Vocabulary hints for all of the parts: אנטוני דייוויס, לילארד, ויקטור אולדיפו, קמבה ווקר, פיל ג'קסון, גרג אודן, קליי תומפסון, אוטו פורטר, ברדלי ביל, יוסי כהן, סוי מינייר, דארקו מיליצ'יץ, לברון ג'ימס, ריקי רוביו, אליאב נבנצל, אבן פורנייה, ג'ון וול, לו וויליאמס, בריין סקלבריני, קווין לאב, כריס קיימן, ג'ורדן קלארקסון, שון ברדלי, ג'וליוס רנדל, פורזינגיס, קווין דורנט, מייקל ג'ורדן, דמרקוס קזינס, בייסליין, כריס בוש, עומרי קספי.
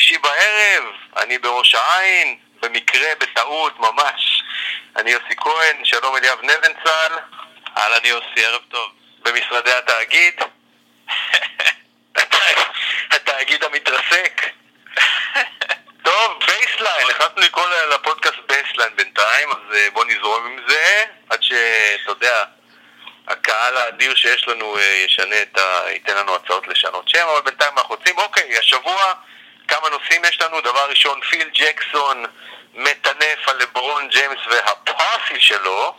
חמישי בערב, אני בראש העין, במקרה, בטעות, ממש. אני יוסי כהן, שלום אליאב נבנצל. אהלן יוסי, ערב טוב. במשרדי התאגיד. התאגיד המתרסק. טוב, בייסליין, החלטנו לקרוא לפודקאסט בייסליין בינתיים, אז בוא נזרום עם זה, עד שאתה יודע, הקהל האדיר שיש לנו ישנה את ייתן לנו הצעות לשנות שם, אבל בינתיים אנחנו רוצים, אוקיי, השבוע כמה נושאים יש לנו, דבר ראשון, פיל ג'קסון מטנף על לברון ג'ימס והפאסי שלו,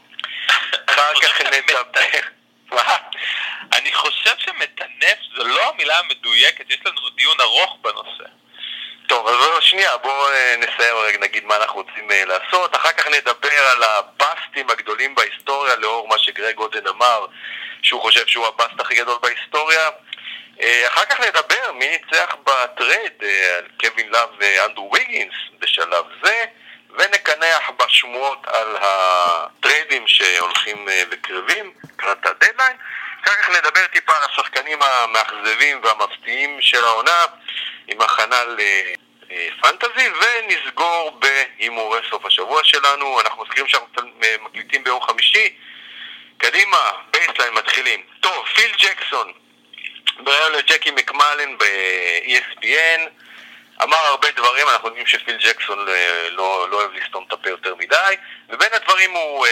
אחר כך נדבר. מה? אני חושב שמטנף זו לא המילה המדויקת, יש לנו דיון ארוך בנושא. טוב, אז שנייה, בואו נסיים רגע, נגיד מה אנחנו רוצים לעשות, אחר כך נדבר על הבאסטים הגדולים בהיסטוריה, לאור מה שגרג אודן אמר, שהוא חושב שהוא הבאסט הכי גדול בהיסטוריה, אחר כך נדבר מי ניצח בטרייד, קווין לאב ואנדרו וויגינס בשלב זה, ונקנח בשמועות על הטריידים שהולכים וקרבים, קראת הדדליין, אחר כך נדבר טיפה על השחקנים המאכזבים והמפתיעים של העונה, עם הכנה לפנטזי, ונסגור בהימורי סוף השבוע שלנו. אנחנו מזכירים שאנחנו מקליטים ביום חמישי. קדימה, בייסליין מתחילים. טוב, פיל ג'קסון, בריאיון לג'קי מקמלן ב-ESPN, אמר הרבה דברים, אנחנו יודעים שפיל ג'קסון לא אוהב לסתום את הפה יותר מדי, ובין הדברים הוא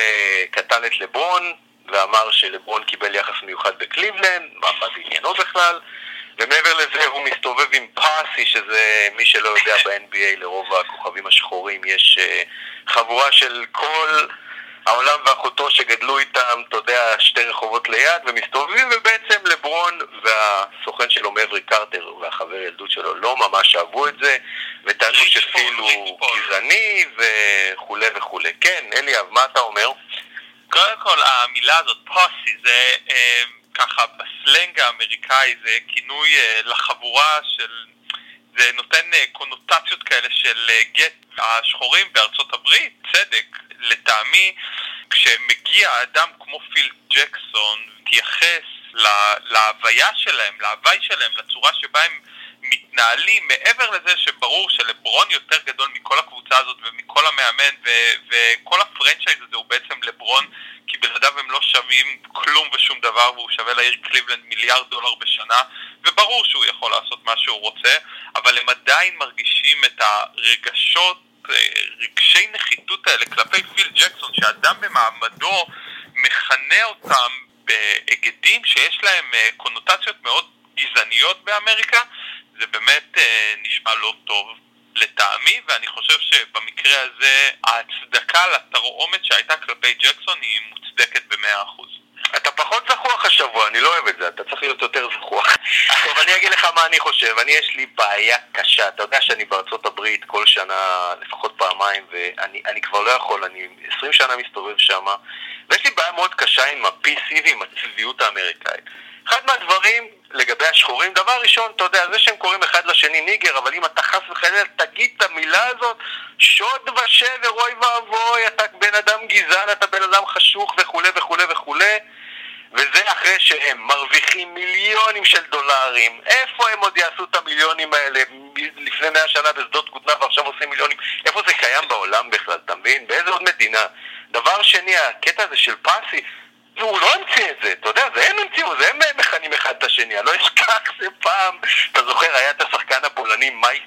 קטל את לברון, ואמר שלברון קיבל יחס מיוחד בקליבלנד, מה זה עניינו בכלל, ומעבר לזה הוא מסתובב עם פאסי, שזה מי שלא יודע ב-NBA לרוב הכוכבים השחורים, יש חבורה של כל העולם ואחותו שגדלו איתם, אתה יודע, שתי רחובות ליד, ומסתובבים, ובעצם לברון והסוכן שלו מאברי קארטר והחבר הילדות שלו לא ממש אהבו את זה, וטענו שפיל הוא גזעני וכו' וכו'. כן, אליאב, מה אתה אומר? קודם כל, המילה הזאת, פאסי, זה... ככה בסלנג האמריקאי זה כינוי לחבורה של, זה נותן קונוטציות כאלה של גט השחורים בארצות הברית, צדק לטעמי, כשמגיע אדם כמו פיל ג'קסון תייחס להוויה שלהם, להווי שלהם, לצורה שבה הם מתנהלים, מעבר לזה שברור שלברון יותר גדול מכל הקבוצה הזאת ומכל המאמן וכל הפרנצ'ייז הזה הוא בעצם לברון, כי בלעדיו הם לא שווים כלום ושום דבר, והוא שווה לעיר קליבלנד $1 מיליארד בשנה, וברור שהוא יכול לעשות מה שהוא רוצה, אבל הם עדיין מרגישים את הרגשות, רגשי נחיתות האלה כלפי פיל ג'קסון, שאדם במעמדו מכנה אותם באגדים שיש להם קונוטציות מאוד גזעניות באמריקה, זה באמת נשמע לא טוב לטעמי, ואני חושב שבמקרה הזה ההצדקה לתרעומת שהייתה כלפי ג'קסון היא מוצדקת ב100%. אתה פחות זכוח השבוע, אני לא אוהב את זה, אתה צריך להיות יותר זכוח. טוב, אני אגיד לך מה אני חושב, אני יש לי בעיה קשה, אתה יודע שאני בארצות הברית כל שנה, לפחות פעמיים, ואני כבר לא יכול, אני 20 שנה מסתובב שם, ויש לי בעיה מאוד קשה עם ה-PC ועם הצביעות האמריקאית. אחד מהדברים לגבי השחורים, דבר ראשון, אתה יודע, זה שהם קוראים אחד לשני ניגר, אבל אם אתה חס וחלילה תגיד את המילה הזאת, שוד ושבר, אוי ואבוי, אתה בן אדם גזען, אתה בן אדם חשוך וכו' וכו' וכו', וזה אחרי שהם מרוויחים $מיליונים, איפה הם עוד יעשו את $מיליונים האלה לפני 100 שנה בשדות כותנה ועכשיו עושים $מיליונים, איפה זה קיים בעולם בכלל, אתה מבין? באיזה עוד מדינה? דבר שני, הקטע הזה של פאסי, הוא לא המציא את זה, אתה יודע, זה הם המציאו, זה הם מכנים אחד את השני, אני לא אשכח זה פעם, אתה זוכר, היה את השחקן הפולני מייקל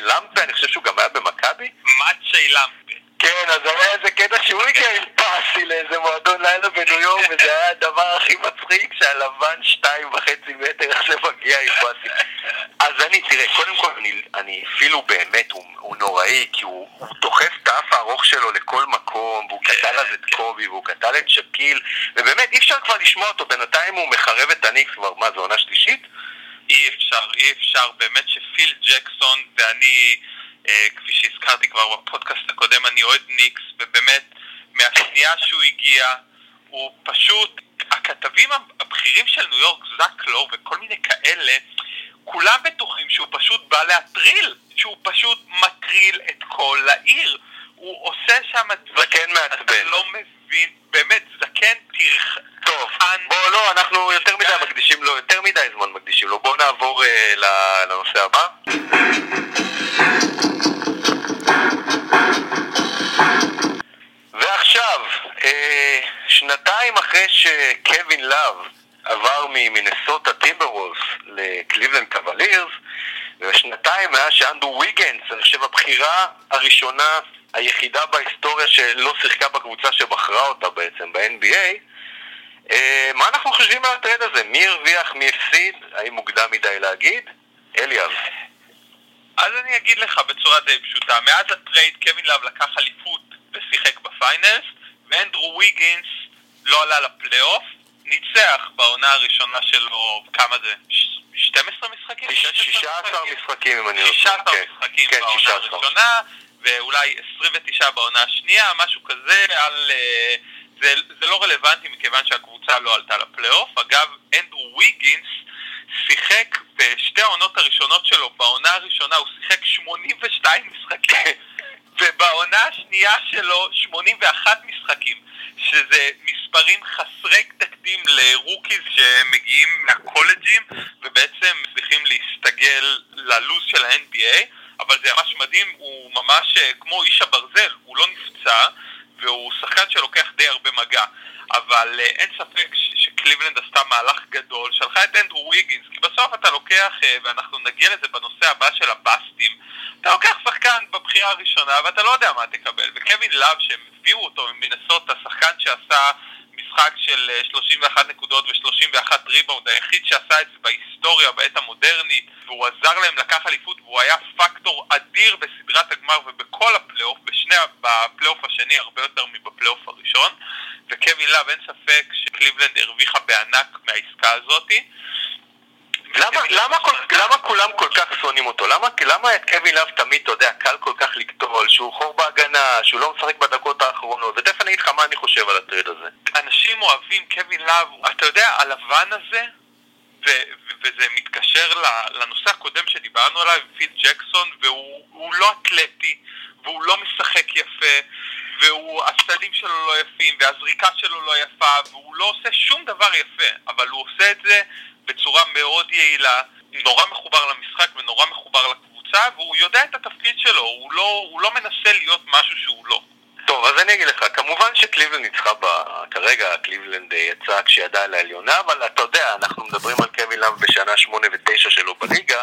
ג'ורדן, אני חושב שהוא גם היה במכבי? מייקל ג'ורדן. כן, אז היה איזה קטע שהוא הגיע עם פאסי לאיזה מועדון לילה בניו יורק, וזה היה הדבר הכי מצחיק, שהלבן 2.5 מטר עכשיו מגיע עם פאסי. אז אני, תראה, קודם כל, אני אפילו באמת, הוא נוראי, כי הוא דוחף את האף הארוך שלו לכל מקום, והוא קטל אז את קובי, והוא קטל את שקיל, ובאמת אי אפשר כבר לשמוע אותו, בינתיים הוא מחרב את הניקס, כבר מה, זו עונה שלישית? אי אפשר, באמת שפיל ג'קסון ואני... כפי שהזכרתי כבר בפודקאסט הקודם, אני אוהד ניקס, ובאמת מהשנייה שהוא הגיע, הוא פשוט, הכתבים הבכירים של ניו יורק, זק לו וכל מיני כאלה, כולם בטוחים שהוא פשוט בא להטריל, שהוא פשוט מטריל את כל העיר, הוא עושה שם זקן מעצבן, אתה לא מבין, באמת זקן תרח... טוב, בואו לא, אנחנו יותר מדי מקדישים לו, יותר מדי זמן מקדישים לו, בואו נעבור לנושא הבא. שעבר ממינסוטה טימברולס לקליבלנד קוולירס, ובשנתיים מאז שאנדרו וויגינס, אני חושב הבחירה הראשונה היחידה בהיסטוריה שלא שיחקה בקבוצה שבחרה אותה בעצם ב-NBA. מה אנחנו חושבים על הטרייד הזה? מי הרוויח, מי הפסיד? האם מוקדם מדי להגיד? אליאב. אז אני אגיד לך בצורה די פשוטה, מאז הטרייד קווין לאב לקח אליפות ושיחק בפיינלס, ואנדרו וויגינס לא עלה לפלייאוף, ניצח בעונה הראשונה שלו, כמה זה? 12 משחקים? 16 משחקים אם אני יודע. 16 משחקים בעונה הראשונה, ואולי 29 בעונה השנייה, משהו כזה על... זה לא רלוונטי מכיוון שהקבוצה לא עלתה לפלייאוף. אגב, אנדרו וויגינס שיחק בשתי העונות הראשונות שלו, בעונה הראשונה הוא שיחק 82 משחקים, ובעונה השנייה שלו 81 משחקים, שזה מספרים חסרי תקדים לרוקיז שמגיעים מהקולג'ים, ובעצם צריכים להסתגל ללוז של ה-NBA, אבל זה ממש מדהים, הוא ממש כמו איש הברזל, הוא לא נפצע, והוא שחקן שלוקח די הרבה מגע, אבל אין ספק שקליבלנד עשתה מהלך גדול, שלחה את אנדרו וויגינס, כי בסוף אתה לוקח, ואנחנו נגיע לזה בנושא הבא של הבאסטים, אתה לוקח שחקן בבחירה הראשונה, ואתה לא יודע מה תקבל, וקווין לאב שהם הביאו אותו ממנסות, השחקן שעשה משחק של 31 נקודות ו31 ריבאונד, היחיד שעשה את זה בהיסטוריה, בעת המודרנית, והוא עזר להם לקח אליפות, והוא היה פקטור אדיר בסדרת הגמר ובכל הפלייאוף, בפלייאוף השני הרבה יותר מבפלייאוף הראשון, וקווין לאב אין ספק שקליבלנד הרוויחה בענק מהעסקה הזאת. למה כולם כל כך שונאים אותו? למה את קווין לאב תמיד, אתה יודע, קל כל כך לקטול, שהוא חור בהגנה, שהוא לא משחק בדקות האחרונות? ותכף אני אגיד לך מה אני חושב על הטריד הזה. אנשים אוהבים קווין לאב, אתה יודע, הלבן הזה, וזה מתקשר לנושא הקודם שדיברנו עליו, פיל ג'קסון, והוא לא אתלטי, והוא לא משחק יפה, והסלים שלו לא יפים, והזריקה שלו לא יפה, והוא לא עושה שום דבר יפה, אבל הוא עושה את זה בצורה מאוד יעילה, נורא מחובר למשחק ונורא מחובר לקבוצה, והוא יודע את התפקיד שלו, הוא לא מנסה להיות משהו שהוא לא. טוב, אז אני אגיד לך, כמובן שקליבלנד ניצחה כרגע, קליבלנד יצאה כשידעה לעליונה, אבל אתה יודע, אנחנו מדברים על קווין לאב בשנה 8 ו-9 שלו בליגה,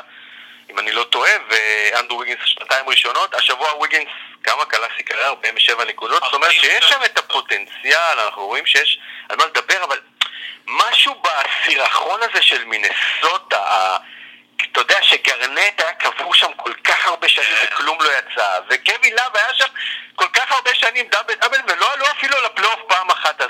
אם אני לא טועה, ואנדרו וויגינס השנתיים ראשונות, השבוע וויגינס כמה קלה סיכרה, 47 נקודות, זאת אומרת שיש שם את הפוטנציאל, אנחנו רואים שיש, על מה לדבר, אבל משהו בסירחון הזה של מינסוטה, אתה יודע שגרנט היה קבור שם כל כך הרבה שנים וכלום לא יצא, וקווין לאב היה שם כל כך הרבה שנים דאבל ולא עלו אפילו לפלייאוף פעם אחת, אז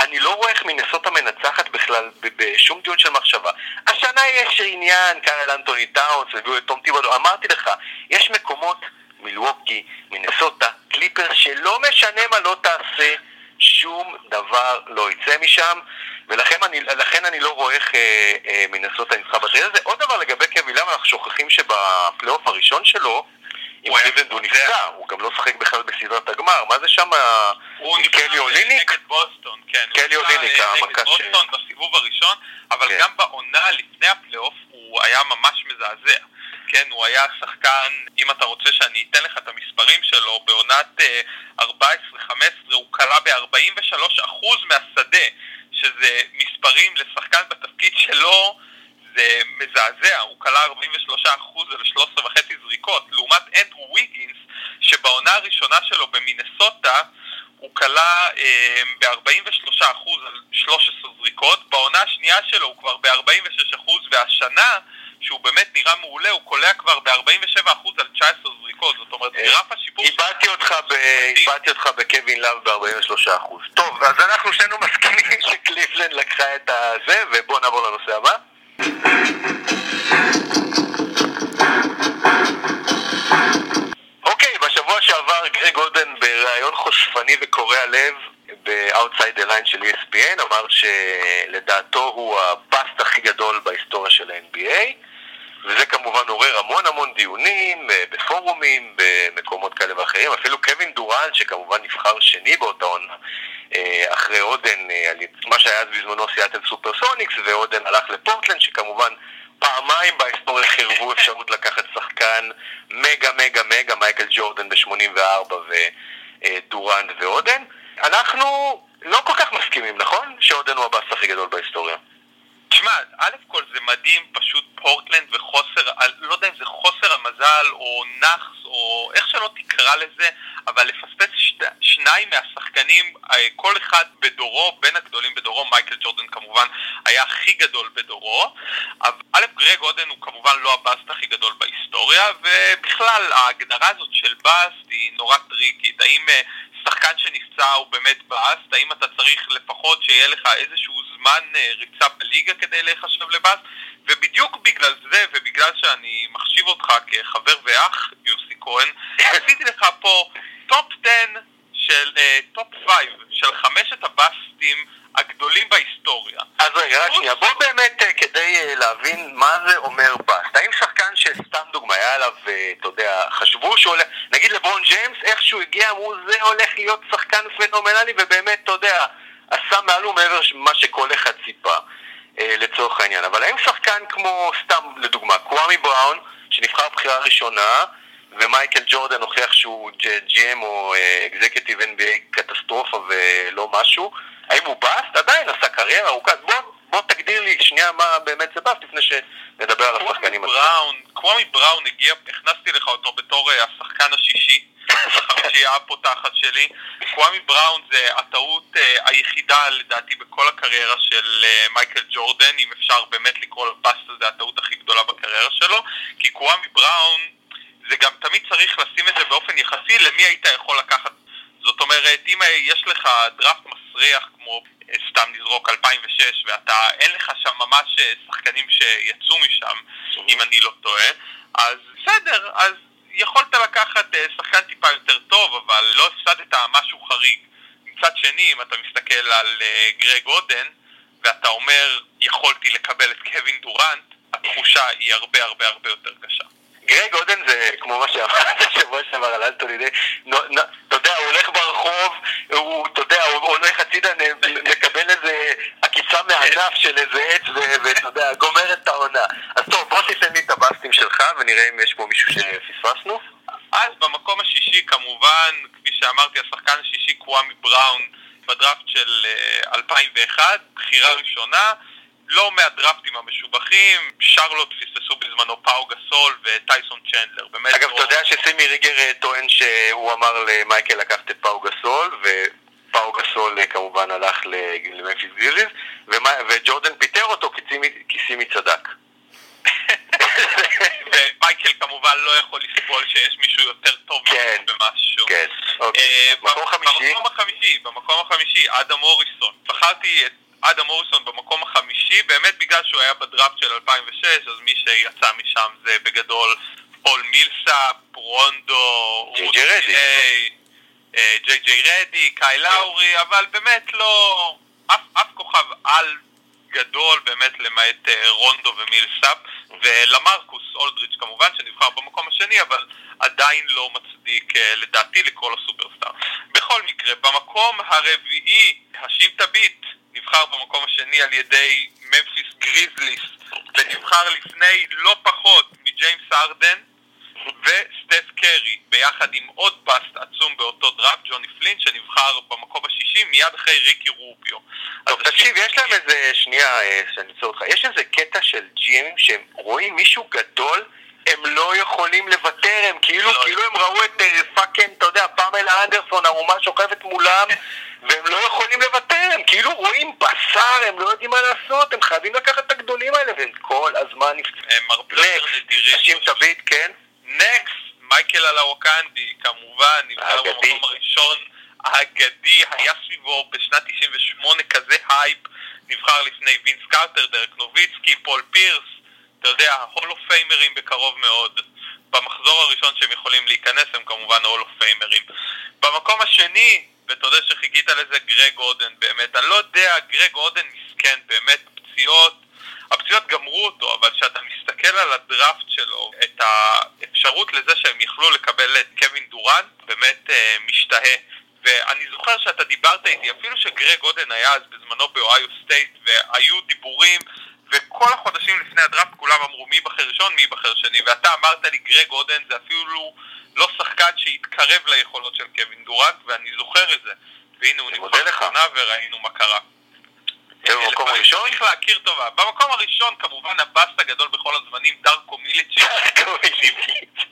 אני לא רואה איך מינסוטה מנצחת בכלל בשום דיון של מחשבה. השנה יש עניין, קארל אנטוני דאונס וביאו את תום טיבדו, אמרתי לך, יש מקומות מילווקי, מינסוטה, קליפר, שלא משנה מה לא תעשה, שום דבר לא יצא משם, ולכן אני לא רואה איך מינסוטה ניצחה בטרייד הזה. עוד דבר לגבי קווין לאב, אנחנו שוכחים שבפלייאוף הראשון שלו, עם קליבלנד הוא נפצע, הוא גם לא שחק בכלל בסדרת הגמר, מה זה שם? הוא נגד בוסטון, כן, הוא נגד בוסטון בסיבוב הראשון, אבל גם בעונה לפני הפלייאוף הוא היה ממש מזעזע, כן, הוא היה שחקן, אם אתה רוצה שאני אתן לך את המספרים שלו, בעונת 14-15 הוא קלה ב-43% מהשדה, שזה מספרים לשחקן בתפקיד שלו, זה מזעזע, הוא קלה 43% ול-13.5 זריקות, לעומת אנדרו וויגינס, שבעונה הראשונה שלו במינסוטה, הוא קלה ב-43% על 13 זריקות, בעונה השנייה שלו הוא כבר ב-46%, והשנה שהוא באמת נראה מעולה, הוא קולע כבר ב-47% על 19 זריקות, זאת אומרת, גרף השיפור... איבדתי אותך בקווין לאב ב-43%. טוב, אז אנחנו שנינו מסכימים שקליבלנד לקחה את זה, ובואו נעבור לנושא הבא. אוקיי, בשבוע שעבר גרג אודן בראיון חושפני וקורע לב ב-Outside the Line של ESPN אמר שלדעתו הוא הבאסט הכי גדול בהיסטוריה של ה-NBA, וזה כמובן עורר המון דיונים בפורומים, במקומות כאלה ואחרים, אפילו קווין דורנט שכמובן נבחר שני באותה עונה אחרי אודן, מה שהיה בזמנו סיאטל סופרסוניקס, ואודן הלך לפורטלנד שכמובן פעמיים בהיסטוריה חירבו אפשרות לקחת שחקן מגה מייקל ג'ורדן ב-84 ודורנט ואודן. אנחנו לא כל כך מסכימים, נכון? שאודן הוא הבאסט הכי גדול בהיסטוריה. תשמע, א' כל זה מדהים, פשוט פורטלנד וחוסר, לא יודע אם זה חוסר המזל או נחס או איך שלא תקרא לזה, אבל לפספס שניים מהשחקנים, כל אחד בדורו, בין הגדולים בדורו, מייקל ג'ורדן כמובן היה הכי גדול בדורו, אבל א' גרג אודן הוא כמובן לא הבאסט הכי גדול בהיסטוריה, ובכלל ההגדרה הזאת של באסט היא נורא טריקית, האם שחקן שנפצע הוא באמת באסט, האם אתה צריך לפחות שיהיה לך איזשהו זמן ריצה בליגה כדי להיחשב לבאסט, ובדיוק בגלל זה ובגלל שאני מחשיב אותך כחבר ואח יוסי כהן, עשיתי לך פה טופ 10 של טופ 5 של חמשת הבאסטים הגדולים בהיסטוריה. אז רגע, שנייה, בוא באמת כדי להבין מה זה אומר באסט. האם שחקן שסתם דוגמה היה עליו, אתה יודע, חשבו שהולך, נגיד לברון ג'ימס, איכשהו הגיע, אמרו זה הולך להיות שחקן פנומנלי, ובאמת, אתה יודע, עשה מעל ומעבר מה שכל אחד ציפה לצורך העניין. אבל האם שחקן כמו, סתם לדוגמה, קוואמי בראון, שנבחר בחירה ראשונה, ומייקל ג'ורדן הוכיח שהוא GM או Executive NBA קטסטרופה ולא משהו, האם הוא באסט? עדיין עשה קריירה ארוכה, בוא תגדיר לי שנייה מה באמת זה באסט לפני שנדבר על השחקנים. קוואמי בראון הגיע, הכנסתי לך אותו בתור השחקן השישי, שהיא הפותחת שלי. קוואמי בראון זה הטעות היחידה לדעתי בכל הקריירה של מייקל ג'ורדן, אם אפשר באמת לקרוא לבאסט זה הטעות הכי גדולה בקריירה שלו, כי קוואמי בראון זה גם תמיד צריך לשים את זה באופן יחסי למי היית יכול לקחת. זאת אומרת, אם יש לך דראפט מסריח כמו סתם נזרוק 2006 ואתה אין לך שם ממש שחקנים שיצאו משם, אם אני לא טועה, אז בסדר, אז יכולת לקחת שחקן טיפה יותר טוב, אבל לא הפסדת משהו חריג. מצד שני, אם אתה מסתכל על גרג אודן ואתה אומר יכולתי לקבל את קווין דורנט, התחושה היא הרבה הרבה הרבה יותר קשה. גרג אודן זה כמו מה שאמרת שבוע שעבר על אנטוני דייוויס, אתה יודע, הוא הולך ברחוב, הוא הולך הצידה, מקבל איזה עקיצה מענף של איזה עץ ואתה יודע, גומר את העונה. אז טוב, בוא תיתן לי את הבאסטים שלך ונראה אם יש פה מישהו שפספסנו. אז במקום השישי כמובן, כפי שאמרתי, השחקן השישי קוואמי בראון בדראפט של 2001, בחירה ראשונה, לא מהדרפטים המשובחים, שרלוט פספסו בזמנו פאו גסול וטייסון צ'נדלר. אגב, אתה יודע שסימי ריגר טוען שהוא אמר למייקל לקחת את פאו גסול, ופאו גסול כמובן הלך למפיס גריזיז, וג'ורדן פיטר אותו כי סימי צדק. ומייקל כמובן לא יכול לסבול שיש מישהו יותר טוב במשהו. כן, אוקיי. במקום החמישי, אדם מוריסון. בחרתי את אדם מוריסון במקום החמישי, באמת בגלל שהוא היה בדראפט של 2006, אז מי שיצא משם זה בגדול פול מילסאפ, רונדו, ג'יי רדי, קאי לאורי, אבל באמת לא, אף כוכב על גדול באמת למעט רונדו ומילסאפ, ולמרקוס אולדריץ' כמובן שנבחר במקום השני, אבל עדיין לא מצדיק לדעתי לכל הסופרסטאר. בכל מקרה, במקום הרביעי, השינטה ביט, נבחר במקום השני על ידי ממפיס גריזליס, ונבחר לפני לא פחות מג'יימס ארדן וסטף קרי, ביחד עם עוד באסט עצום באותו דראפט, ג'וני פלין, שנבחר במקום השישי מיד אחרי ריקי רוביו. טוב, תקשיב, יש להם איזה שנייה שאני צור אותך, יש איזה קטע של ג'יימים שהם רואים מישהו גדול, הם לא יכולים לוותר, הם כאילו הם ראו את פאקן, אתה יודע, פמלה אנדרסון, הרומה שוכבת מולם, והם לא יכולים לוותר, הם כאילו רואים בשר, הם לא יודעים מה לעשות, הם חייבים לקחת את הגדולים האלה, והם כל הזמן נקס, מייקל אלאווקנדי, כמובן, נבחר במקום הראשון, האגדי, היה סביבו בשנת 98 כזה הייפ, נבחר לפני וינס קארטר, דרק נוביצקי, פול פירס, אתה יודע, הולו פיימרים בקרוב מאוד. במחזור הראשון שהם יכולים להיכנס הם כמובן הולו פיימרים. במקום השני, ואתה יודע שחיכית לזה, גרג אודן, באמת. אני לא יודע, גרג אודן מסכן, באמת, הפציעות גמרו אותו, אבל כשאתה מסתכל על הדראפט שלו, את האפשרות לזה שהם יכלו לקבל את קווין דורנט, באמת משתהה. ואני זוכר שאתה דיברת איתי, אפילו שגרג אודן היה אז בזמנו באוהיו סטייט, והיו דיבורים, וכל החודשים לפני הדראפט כולם אמרו מי בחר ראשון, מי בחר שני, ואתה אמרת לי גרג אודן זה אפילו לא שחקן שהתקרב ליכולות של קווין דורנט, ואני זוכר את זה, והנה הוא נבחר ראשונה וראינו מה קרה. במקום הראשון? צריך להכיר טובה. במקום הראשון, כמובן, הבאס הגדול בכל הזמנים, דארקו מיליצ'יץ.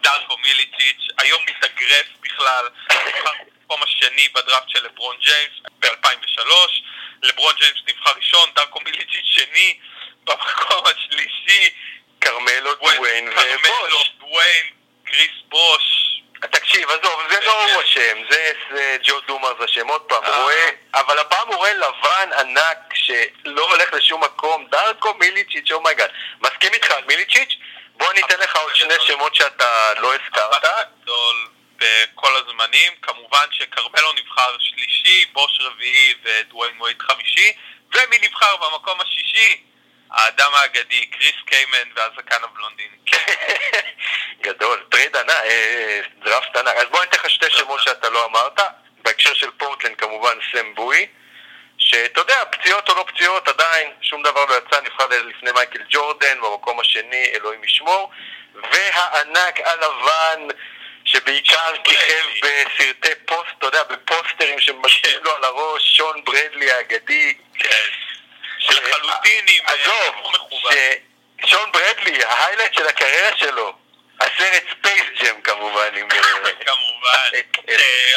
דארקו מיליצ'יץ, היום מתאגרף בכלל, במקום השני בדראפט של לברון ג'יימס ב-2003. לברון ג'יימס נבחר ראשון, דארקו מיליצ'יץ שני, במקום השלישי, קרמלו דוויין ובוש. כריס בוש. תקשיב, עזוב, זה לא הוא השם, זה ג'ו דומר, זה השם, עוד פעם רואה, אבל הפעם הוא רואה לבן ענק שלא הולך לשום מקום, דארקו מיליצ'יץ', אומייגאד, מסכים איתך על מיליצ'יץ'? בוא ניתן לך עוד שני שמות שאתה לא הזכרת. גדול בכל הזמנים, כמובן שקרמלו נבחר שלישי, בוש רביעי ודוויין ווייד חמישי, ומי נבחר במקום השישי? האדם האגדי, קריס קיימן והזקן הבלונדין. גדול, טריד ענק, דראפט ענק. אז בואו נתן לך שתי שמות שאתה לא אמרת, בהקשר של פורטלנד כמובן סם בוי, שאתה יודע, פציעות או לא פציעות עדיין, שום דבר לא יצא, נבחר לפני מייקל ג'ורדן, במקום השני, אלוהים ישמור, והענק הלבן, שבעיקר כיכב בסרטי פוסט, אתה יודע, בפוסטרים שמשתים לו על הראש, שון ברדלי האגדי. לחלוטין עם מכובן. שון ברדלי, ההיילייט של הקריירה שלו, הסרט ספייס ג'ם כמובן. כמובן.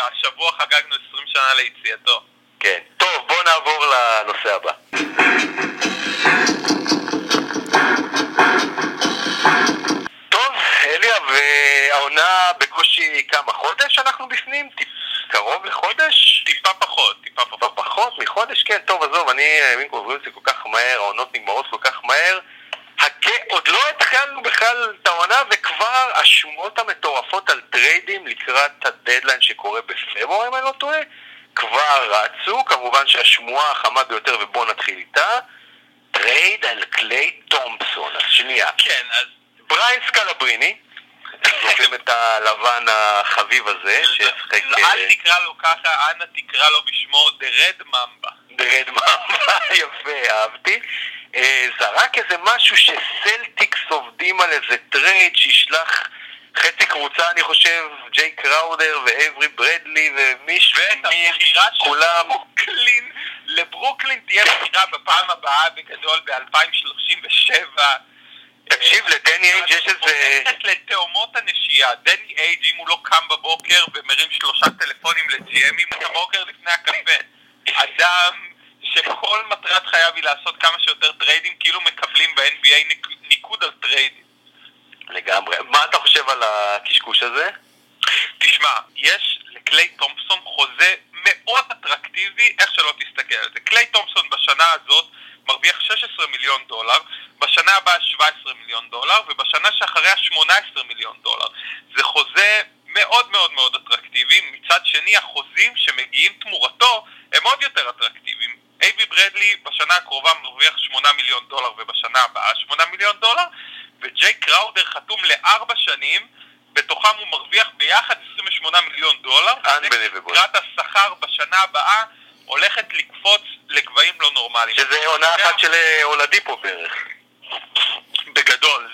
השבוע חגגנו 20 שנה ליציאתו. כן. טוב, בוא נעבור לנושא הבא. טוב, אליאב, העונה בקושי כמה חודש אנחנו בפנים? קרוב לחודש? טיפה פחות מחודש, כן, טוב, עזוב, אני מינקו עוברים את זה כל כך מהר, העונות נגמרות כל כך מהר, עוד לא התחלנו בכלל את העונה, וכבר השמועות המטורפות על טריידים לקראת הדדליין שקורה בפברואר, אם אני לא טועה, כבר רצו, כמובן שהשמועה החמה ביותר, ובוא נתחיל איתה, טרייד על קליי תומפסון, אז שנייה. כן, אז בריין סקלבריני, זוכרים את הלבן החביב הזה ששחק... אל תקרא לו ככה, אנה תקרא לו בשמו דרד ממבה. דרד ממבה, יפה, אהבתי. זרק איזה משהו שסלטיקס עובדים על איזה טרייד שישלח חצי קבוצה, אני חושב, ג'יי קראודר ואברי ברדלי ומישהו, כולם... לברוקלין תהיה בחירה בפעם הבאה בגדול ב-2037. תקשיב, לדני אייג' יש איזה... לתאומות הנשייה, דני אייג' אם הוא לא קם בבוקר ומרים 3 טלפונים לג'י-אמים בבוקר לפני הקפה, אדם שכל מטרת חייו היא לעשות כמה שיותר טריידים, כאילו מקבלים ב-NBA ניקוד על טריידים. לגמרי. מה אתה חושב על הקשקוש הזה? תשמע, יש לקליי תומפסון חוזה מאוד אטרקטיבי, איך שלא תסתכל על זה. קליי תומפסון בשנה הזאת מרוויח $16 מיליון, בשנה הבאה $17 מיליון, ובשנה שאחריה $18 מיליון. זה חוזה מאוד מאוד מאוד אטרקטיבי, מצד שני החוזים שמגיעים תמורתו הם עוד יותר אטרקטיביים. אייבי ברדלי בשנה הקרובה מרוויח $8 מיליון, ובשנה הבאה $8 מיליון, וג'יי קראודר חתום ל4 שנים, בתוכם הוא מרוויח ביחד $28 מיליון, וקראת השכר בשנה הבאה הולכת לקפוץ לגבעים לא נורמליים. שזה עונה אחת של אולדיפו בערך. בגדול,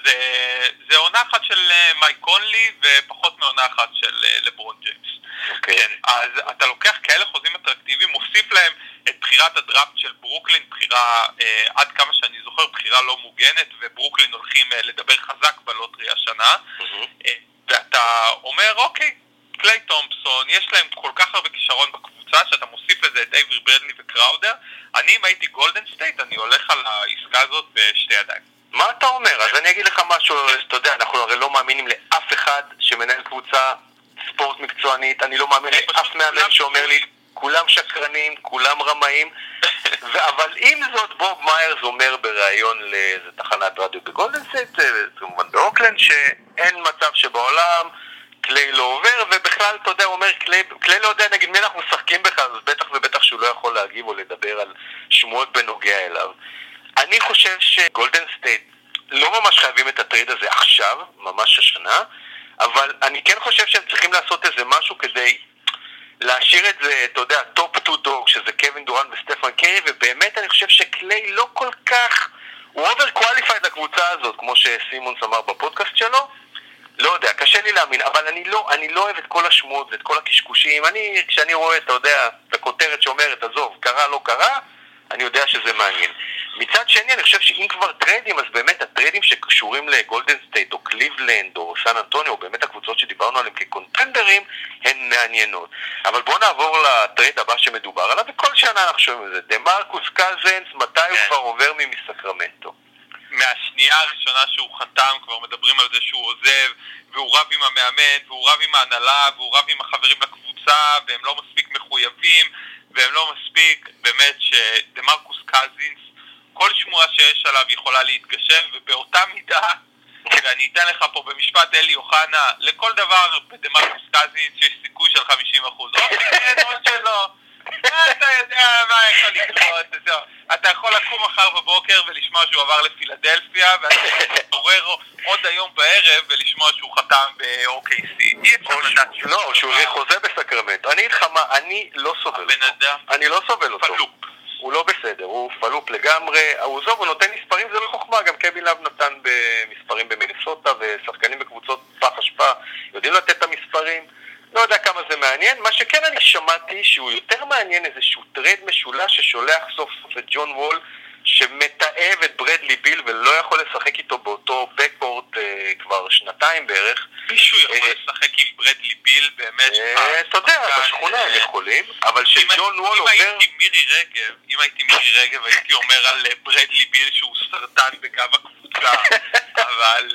זה עונה אחת של מייק קונלי ופחות מעונה אחת של לברון ג'יימס. כן, אז אתה לוקח כאלה חוזים אטרקטיביים, מוסיף להם את בחירת הדראפט של ברוקלין, בחירה, עד כמה שאני זוכר, בחירה לא מוגנת, וברוקלין הולכים לדבר חזק בלוטרי השנה, ואתה אומר, אוקיי, קליי תומפסון, יש להם כל כך הרבה כישרון בקבוצה, שאתה מוסיף לזה את אייברי ברדלי וקראודר. אני, אם הייתי גולדן סטייט, אני הולך על העסקה הזאת בשתי ידיים. מה אתה אומר? אז אני אגיד לך משהו, אתה יודע, אנחנו הרי לא מאמינים לאף אחד שמנהל קבוצה ספורט מקצוענית, אני לא מאמין לאף מאמן שאומר לי, כולם שקרנים, כולם רמאים, אבל עם זאת בוב מאיירס אומר בריאיון לאיזה תחנת רדיו בגולדן סטייט, כמובן באוקלנד, שאין מצב שבעולם... קליי לא עובר, ובכלל, אתה יודע, הוא אומר, קליי לא יודע, נגיד, מי אנחנו משחקים בך, אז בטח ובטח שהוא לא יכול להגיב או לדבר על שמועות בנוגע אליו. אני חושב שגולדן סטייט לא ממש חייבים את הטרייד הזה עכשיו, ממש השנה, אבל אני כן חושב שהם צריכים לעשות איזה משהו כדי להשאיר את זה, אתה יודע, טופ טו דוג, שזה קווין דורנט וסטפן קרי, ובאמת אני חושב שקליי לא כל כך, הוא אובר קואליפייד לקבוצה הזאת, כמו שסימונס אמר בפודקאסט שלו, לא יודע, קשה לי להאמין, אבל אני לא אוהב את כל השמועות ואת כל הקשקושים. כשאני רואה, אתה יודע, את הכותרת שאומרת, עזוב, קרה, לא קרה, אני יודע שזה מעניין. מצד שני, אני חושב שאם כבר טריידים, אז באמת הטריידים שקשורים לגולדן סטייט או קליבלנד או סן אנטוניו, או באמת הקבוצות שדיברנו עליהם כקונטנדרים, הן מעניינות. אבל בואו נעבור לטרייד הבא שמדובר עליו, וכל שנה אנחנו שומעים על זה. דמרקוס קזינס, מתי הוא כבר עובר ממסקרמנטו? מהשנייה הראשונה שהוא חתם, כבר מדברים על זה שהוא עוזב, והוא רב עם המאמן, והוא רב עם ההנהלה, והוא רב עם החברים לקבוצה, והם לא מספיק מחויבים, והם לא מספיק, באמת שדמרקוס קזינס, כל שמועה שיש עליו יכולה להתגשם, ובאותה מידה, ואני אתן לך פה במשפט אלי יוחנה, לכל דבר בדמרקוס קזינס יש סיכוי של 50%. או שכן או שלא. אתה יודע מה יכול לקרות. אתה יכול לקום מחר בבוקר ולשמוע שהוא עבר לפילדלפיה, ואתה עורר עוד היום בערב ולשמוע שהוא חתם ב-OKC. לא, שהוא חוזה בסקרמנט. אני איתך מה, אני לא סובל אותו. אני לא סובל אותו. הוא לא בסדר, הוא פלופ לגמרי, הוא זוב, הוא נותן מספרים, זה לא חוכמה, גם קווין לאב נתן במספרים במינסוטה, ושחקנים בקבוצות פח אשפה יודעים לתת את המספרים, לא יודע כמה זה מעניין. מה שכן אני שמעתי שהוא יותר מעניין איזשהו טרד משולש ששולח סוף את ג'ון וול, שמתאב את ברדלי ביל ולא יכול לשחק איתו באותו בקורד כבר שנתיים בערך. מישהו יכול לשחק עם ברדלי ביל באמת? אתה יודע, בשכונה הם יכולים, אבל שג'ון וול עובר... אם הייתי מירי רגב הייתי אומר על ברדלי ביל שהוא סרטן בגב הקבוצה, אבל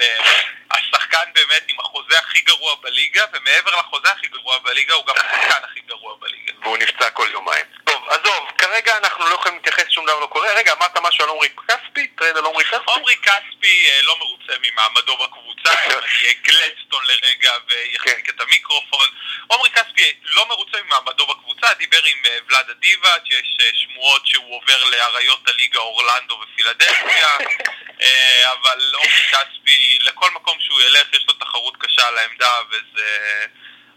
השחקן באמת עם החוזה הכי גרוע בליגה, ומעבר לחוזה הכי גרוע בליגה הוא גם השחקן הכי גרוע בליגה, והוא נפצע כל יומיים. טוב, עזוב, כרגע אנחנו לא יכולים להתייחס, שום דבר לא קורה. רגע, אמרת משהו על עומרי קספי? טרייד על עומרי קספי? עומרי קספי לא מרוצה ממעמדו בקבוצה, יהיה גלדסטון לרגע ויחזיק את המיקרופון. עומרי קספי לא מרוצה ממעמדו בקבוצה, דיבר עם ולד הדיבה, שיש שמועות שהוא עובר לאריות הליגה אורלנדו ופילדלפיה, אבל עומרי קספי לכל מקום שהוא ילך יש לו תחרות קשה על העמדה, וזה...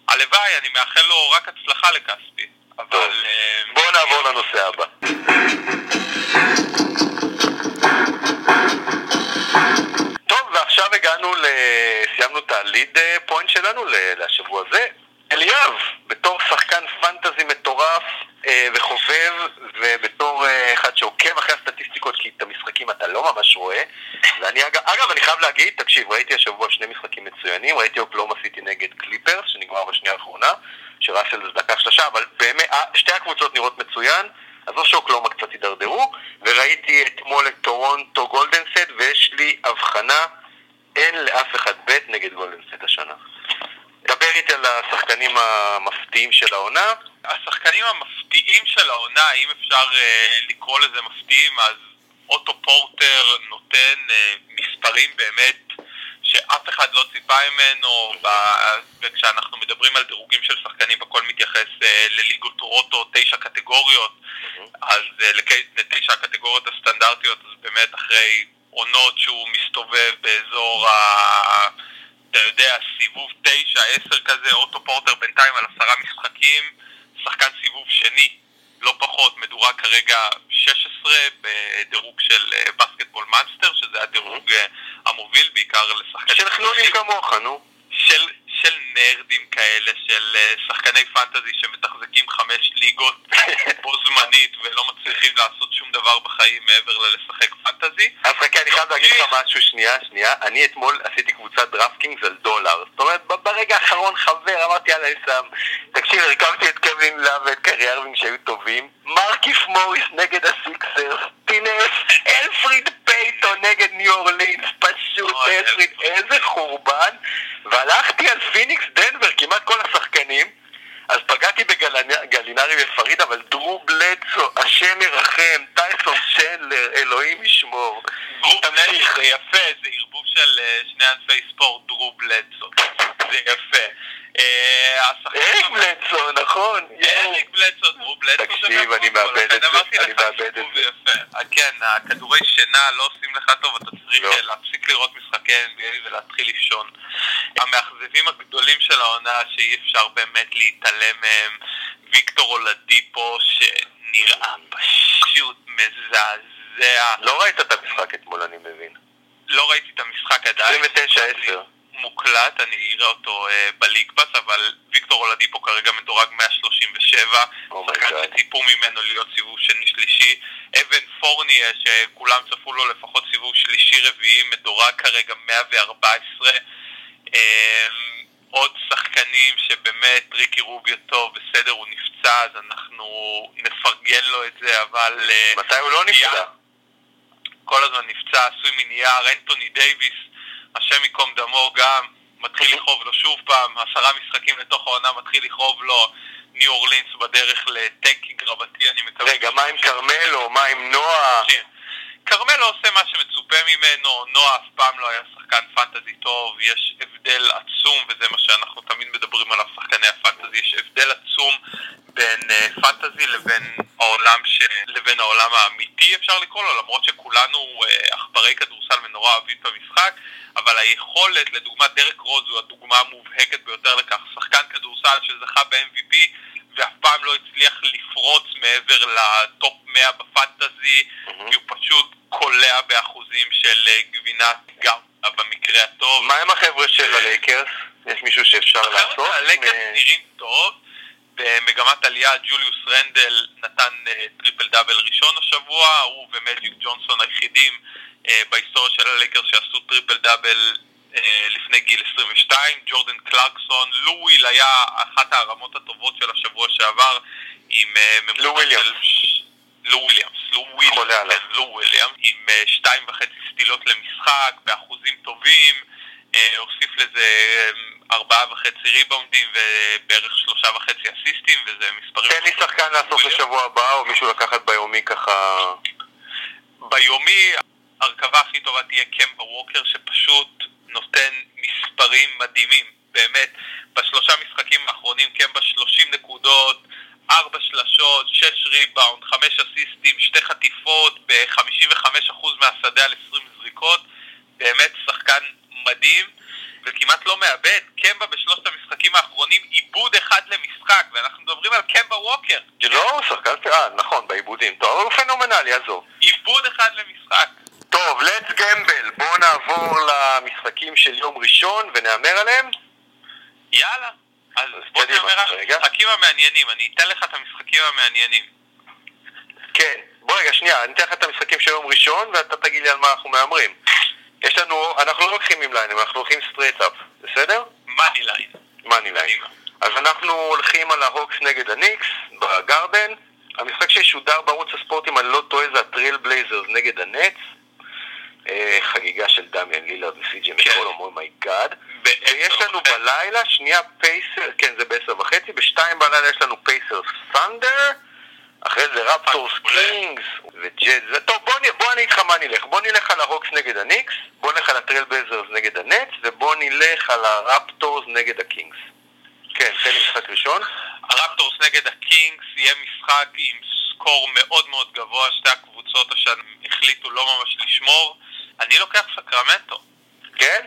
הלוואי, אני מאחל לו רק הצלחה לקספי. אבל בואו נעבור לנושא הבא. טוב, ועכשיו סיימנו את הליד פוינט שלנו לשבוע הזה. אליאב, בתור שחקן פנטזי מטורף וחובב, ובתור אחד שעוקב אחרי הסטטיסטיקות, כי את המשחקים אתה לא ממש רואה, אגב, אני חייב להגיד, תקשיב, ראיתי השבוע שני משחקים מצוינים, ראיתי אוקלאומה סיטי נגד קליפרס, שנגמר בשנייה האחרונה, שראסל זה דקה שלושה, אבל באמת, שתי הקבוצות נראות מצוין, אז לא שאוקלאומה קצת ידרדרו, וראיתי אתמול את טורונטו גולדנסט, ויש לי הבחנה, אין לאף אחד בית נגד גולדנסט השנה. דבר איתי על השחקנים המפתיעים של העונה. השחקנים המפתיעים של העונה, אם אפשר לקרוא לזה מפתיעים, אז אוטו פורטר נותן מספרים באמת שאף אחד לא ציפה ממנו, וכשאנחנו מדברים על דירוגים של שחקנים, הכל מתייחס לליגות רוטו, 9 קטגוריות, אז ל9 הקטגוריות הסטנדרטיות, אז באמת אחרי עונות שהוא מסתובב באזור אתה יודע, סיבוב 9-10 כזה, אוטו פורטר בינתיים על 10 משחקים, שחקן סיבוב שני, לא פחות, מדורג כרגע 16 בדירוג של בסקטבול מאנסטר, שזה הדירוג המוביל בעיקר לשחקנים. של חנונים כמוך, נו. של נרדים כאלה, של שחקני פנטזי שמתחזקים 5 ליגות בו זמנית ולא מצליחים לעשות שום דבר בחיים מעבר ללשחק פנטזי. אז חכה, אני חייב להגיד לך משהו, שנייה. אני אתמול עשיתי קבוצת דראפטינג על דולר. זאת אומרת, ברגע האחרון חבר, אמרתי יאללה, אני שם. תקשיב, הרכבתי את קווין לאב ואת קרי ארווינג שהיו טובים. מרקיף מוריס נגד הסיקסרס. טינס, אלפריד פייטון נגד ניו אורלינס. פשוט אלפריד, איזה חורבן. והלכתי על פיניקס דנבר, כמעט כל השחקנים, אז פגעתי בגלינרי ופריד, אבל דרו בלדסו, השם ירחם, טייסון שנלר, אלוהים ישמור. דרו בלדסו, יפה, זה ערבוב של שני ענפי ספורט, דרו בלדסו, זה יפה. אריק בלדסו, נכון. אריק בלדסו, דרו בלדסו. תקשיב, אני מאבד את זה, כן, הכדורי שינה לא עושים לך טוב, אתה צריך להפסיק לראות משחקי NBA ולהתחיל לישון. המאכזבים הגדולים של העונה שאי אפשר באמת להתעלם מהם, ויקטור אולדיפו שנראה פשוט מזעזע. לא ראית את המשחק אתמול, אני מבין. לא ראיתי את המשחק עדיין. 29-10. מוקלט, אני אראה אותו בליג פאס, אבל ויקטור אולדיפו כרגע מדורג 137, שחקן שציפו ממנו להיות סיבוב שני שלישי, אבן פורנייה שכולם צפו לו לפחות סיבוב שלישי רביעי, מדורג כרגע 114, עוד שחקנים שבאמת ריקי רוביו טוב, בסדר, הוא נפצע, אז אנחנו נפרגן לו את זה, אבל... מתי הוא לא נפצע? כל הזמן נפצע, סוי מינייר, אנטוני דייוויס, השם מקום דמו גם, מתחיל לחוב לו שוב פעם, 10 משחקים לתוך העונה, מתחיל לחוב לו ניו אורלינס בדרך לטנקינג רבתי, אני מקווה... רגע, מה עם קרמלו, מה עם נועה? קרמלו עושה מה שמצופה ממנו, נועה אף פעם לא היה שחקן פנטזי טוב, יש הבדל עצום, וזה מה שאנחנו תמיד מדברים עליו, שחקני הפנטזי, יש הבדל עצום בין פנטזי לבין העולם האמיתי, אפשר לקרוא לו, למרות שכולנו אכברי כדורסל ונורא אוהבים במשחק, אבל היכולת, לדוגמה דרק רוז, זו הדוגמה המובהקת ביותר לכך, שחקן כדורסל שזכה ב-MVP, ואף פעם לא הצליח לפרוץ מעבר לטופ 100 בפנטזי, כי הוא פשוט קולע באחוזים של גבינת גם במקרה הטוב. מה עם החבר'ה של הלייקרס? יש מישהו שאפשר לעשות? הלייקרס נראים טוב, במגמת עלייה ג'וליוס רנדל נתן טריפל דאבל ראשון השבוע, הוא ומג'יק ג'ונסון היחידים בהיסטוריה של הלייקרס שעשו טריפל דאבל לפני גיל 22, ג'ורדן קלארקסון, לו וויל היה אחת הרמות הטובות של השבוע שעבר עם לו וויליאמס. לו וויליאמס עם 2.5 סטילות למשחק באחוזים טובים, הוסיף לזה 4.5 ריבאונדים ובערך 3.5 אסיסטים, וזה מספרים. תן לי שחקן לעשות לשבוע הבא או מישהו לקחת ביומי ככה. ביומי הרכבה הכי טובה תהיה קמבה ווקר, שפשוט נותן מספרים מדהימים, באמת, בשלושה משחקים האחרונים, קמבה 30 נקודות, 4 שלשות, 6 ריבאונד, 5 אסיסטים, 2 חטיפות, ב-55% מהשדה על 20 זריקות, באמת שחקן מדהים, וכמעט לא מאבד. קמבה בשלושת המשחקים האחרונים, עיבוד אחד למשחק, ואנחנו מדברים על קמבה ווקר. לא, שחקן, נכון, בעיבודים, טוב, הוא פנומנלי, עזוב. עיבוד אחד למשחק. טוב, let's gamble. בואו נעבור למשחקים של יום ראשון ונאמר עליהם. יאללה. אז בואו נאמר על המשחקים המעניינים. אני אתן לך את המשחקים המעניינים. כן. בואו רגע, שנייה. אני אתן לך את המשחקים של יום ראשון ואתה תגיד לי על מה אנחנו מאמרים. יש לנו... אנחנו לא לוקחים עם ליינים, אנחנו לוקחים straight up. בסדר? מאני ליין. מאני ליין. אז אנחנו הולכים על ההוקס נגד הניקס בגרדן. המשחק שישודר בערוץ הספורט, אם אני לא טועה, זה הטריל בלייזרס נגד הנטס. חגיגה של דמיאן לילארד וסיג'י מקולום, אוי מיי גאד. ויש לנו בלילה, שנייה פייסר, כן זה ב10:30, ב2 בלילה יש לנו פייסר סנדר, אחרי זה רפטורס קינגס וג'אז. טוב, בוא אני איתך מה נלך, בוא נלך על ההוקס נגד הניקס, בוא נלך על הטרייל בלייזרס נגד הנטס, ובוא נלך על הרפטורס נגד הקינגס. כן, זה משחק ראשון. הרפטורס נגד הקינגס יהיה משחק עם סקור מאוד מאוד גבוה, שתי הקבוצות השנה החליטו לא ממש לשמור. אני לוקח סקרמנטו. כן?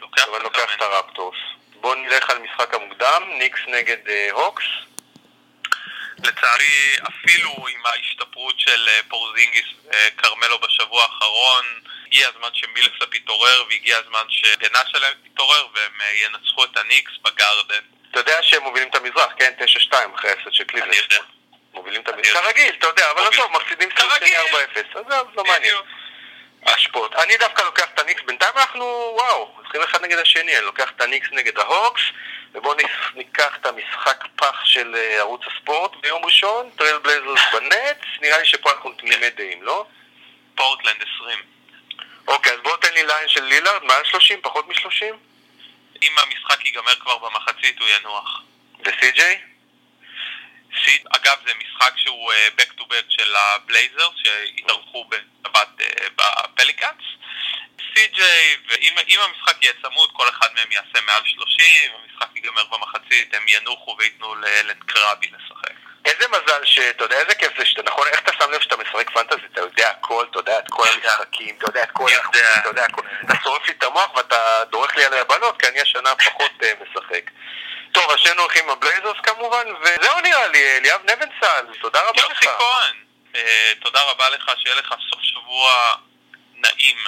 לוקח את הרפטורס. בואו נלך על משחק המוקדם, ניקס נגד הוקס. לצערי, אפילו עם ההשתפרות של פורזינגיס קרמלו בשבוע האחרון, הגיע הזמן שמילסאפ יתעורר, והגיע הזמן שגנה שלהם יתעורר, והם ינצחו את הניקס בגארדן. אתה יודע שהם מובילים את המזרח, כן? 9-2 אחרי הסד של קליבלנד. אני יודע. מובילים את המזרח. כרגיל, אתה יודע, אבל עזוב, מפסידים 4-0. אז זה מעניין. השפוט. אני דווקא לוקח את הניקס, בינתיים אנחנו, וואו, צריכים אחד נגד השני, אני לוקח את הניקס נגד ההוקס, ובואו ניקח את המשחק פח של ערוץ הספורט ביום ראשון, טרייל בלייזרס בנטס, נראה לי שפה אנחנו תמימי דעים, לא? פורטלנד 20. אוקיי, אז בואו תן לי ליין של לילארד, מעל 30, פחות מ-30? אם המשחק ייגמר כבר במחצית, הוא ינוח. וסי-ג'יי? אגב, זה משחק שהוא back to back של הבלייזרס, שהתארחו בבת בפליקאנס. סי-ג'יי, ואם המשחק יהיה צמוד, כל אחד מהם יעשה מעל 30, המשחק ייגמר במחצית, הם ינוחו ויתנו לנקרבי לשחק. איזה מזל שאתה יודע, איזה כיף זה שאתה, נכון? איך אתה שם לב שאתה משחק פנטזי, אתה יודע הכל, אתה יודע את כל המשחקים, אתה יודע את כל החוקים, אתה יודע הכל. אתה שורף לי את המוח ואתה דורך לי על הבנות, כי אני השנה פחות משחק. טוב, השני הולכים עם הבלייזרס כמובן, וזהו נראה לי, אליאב נבנצל, תודה רבה לך. יוסי כהן, תודה רבה לך, שיהיה לך סוף שבוע נעים.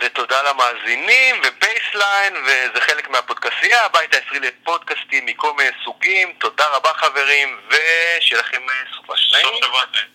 ותודה למאזינים, ובייס בייסליין, וזה חלק מהפודקאסטייה, הבית הישראלי לפודקאסטים מכל מיני סוגים. תודה רבה חברים, ושיהיה לכם סוף השניים.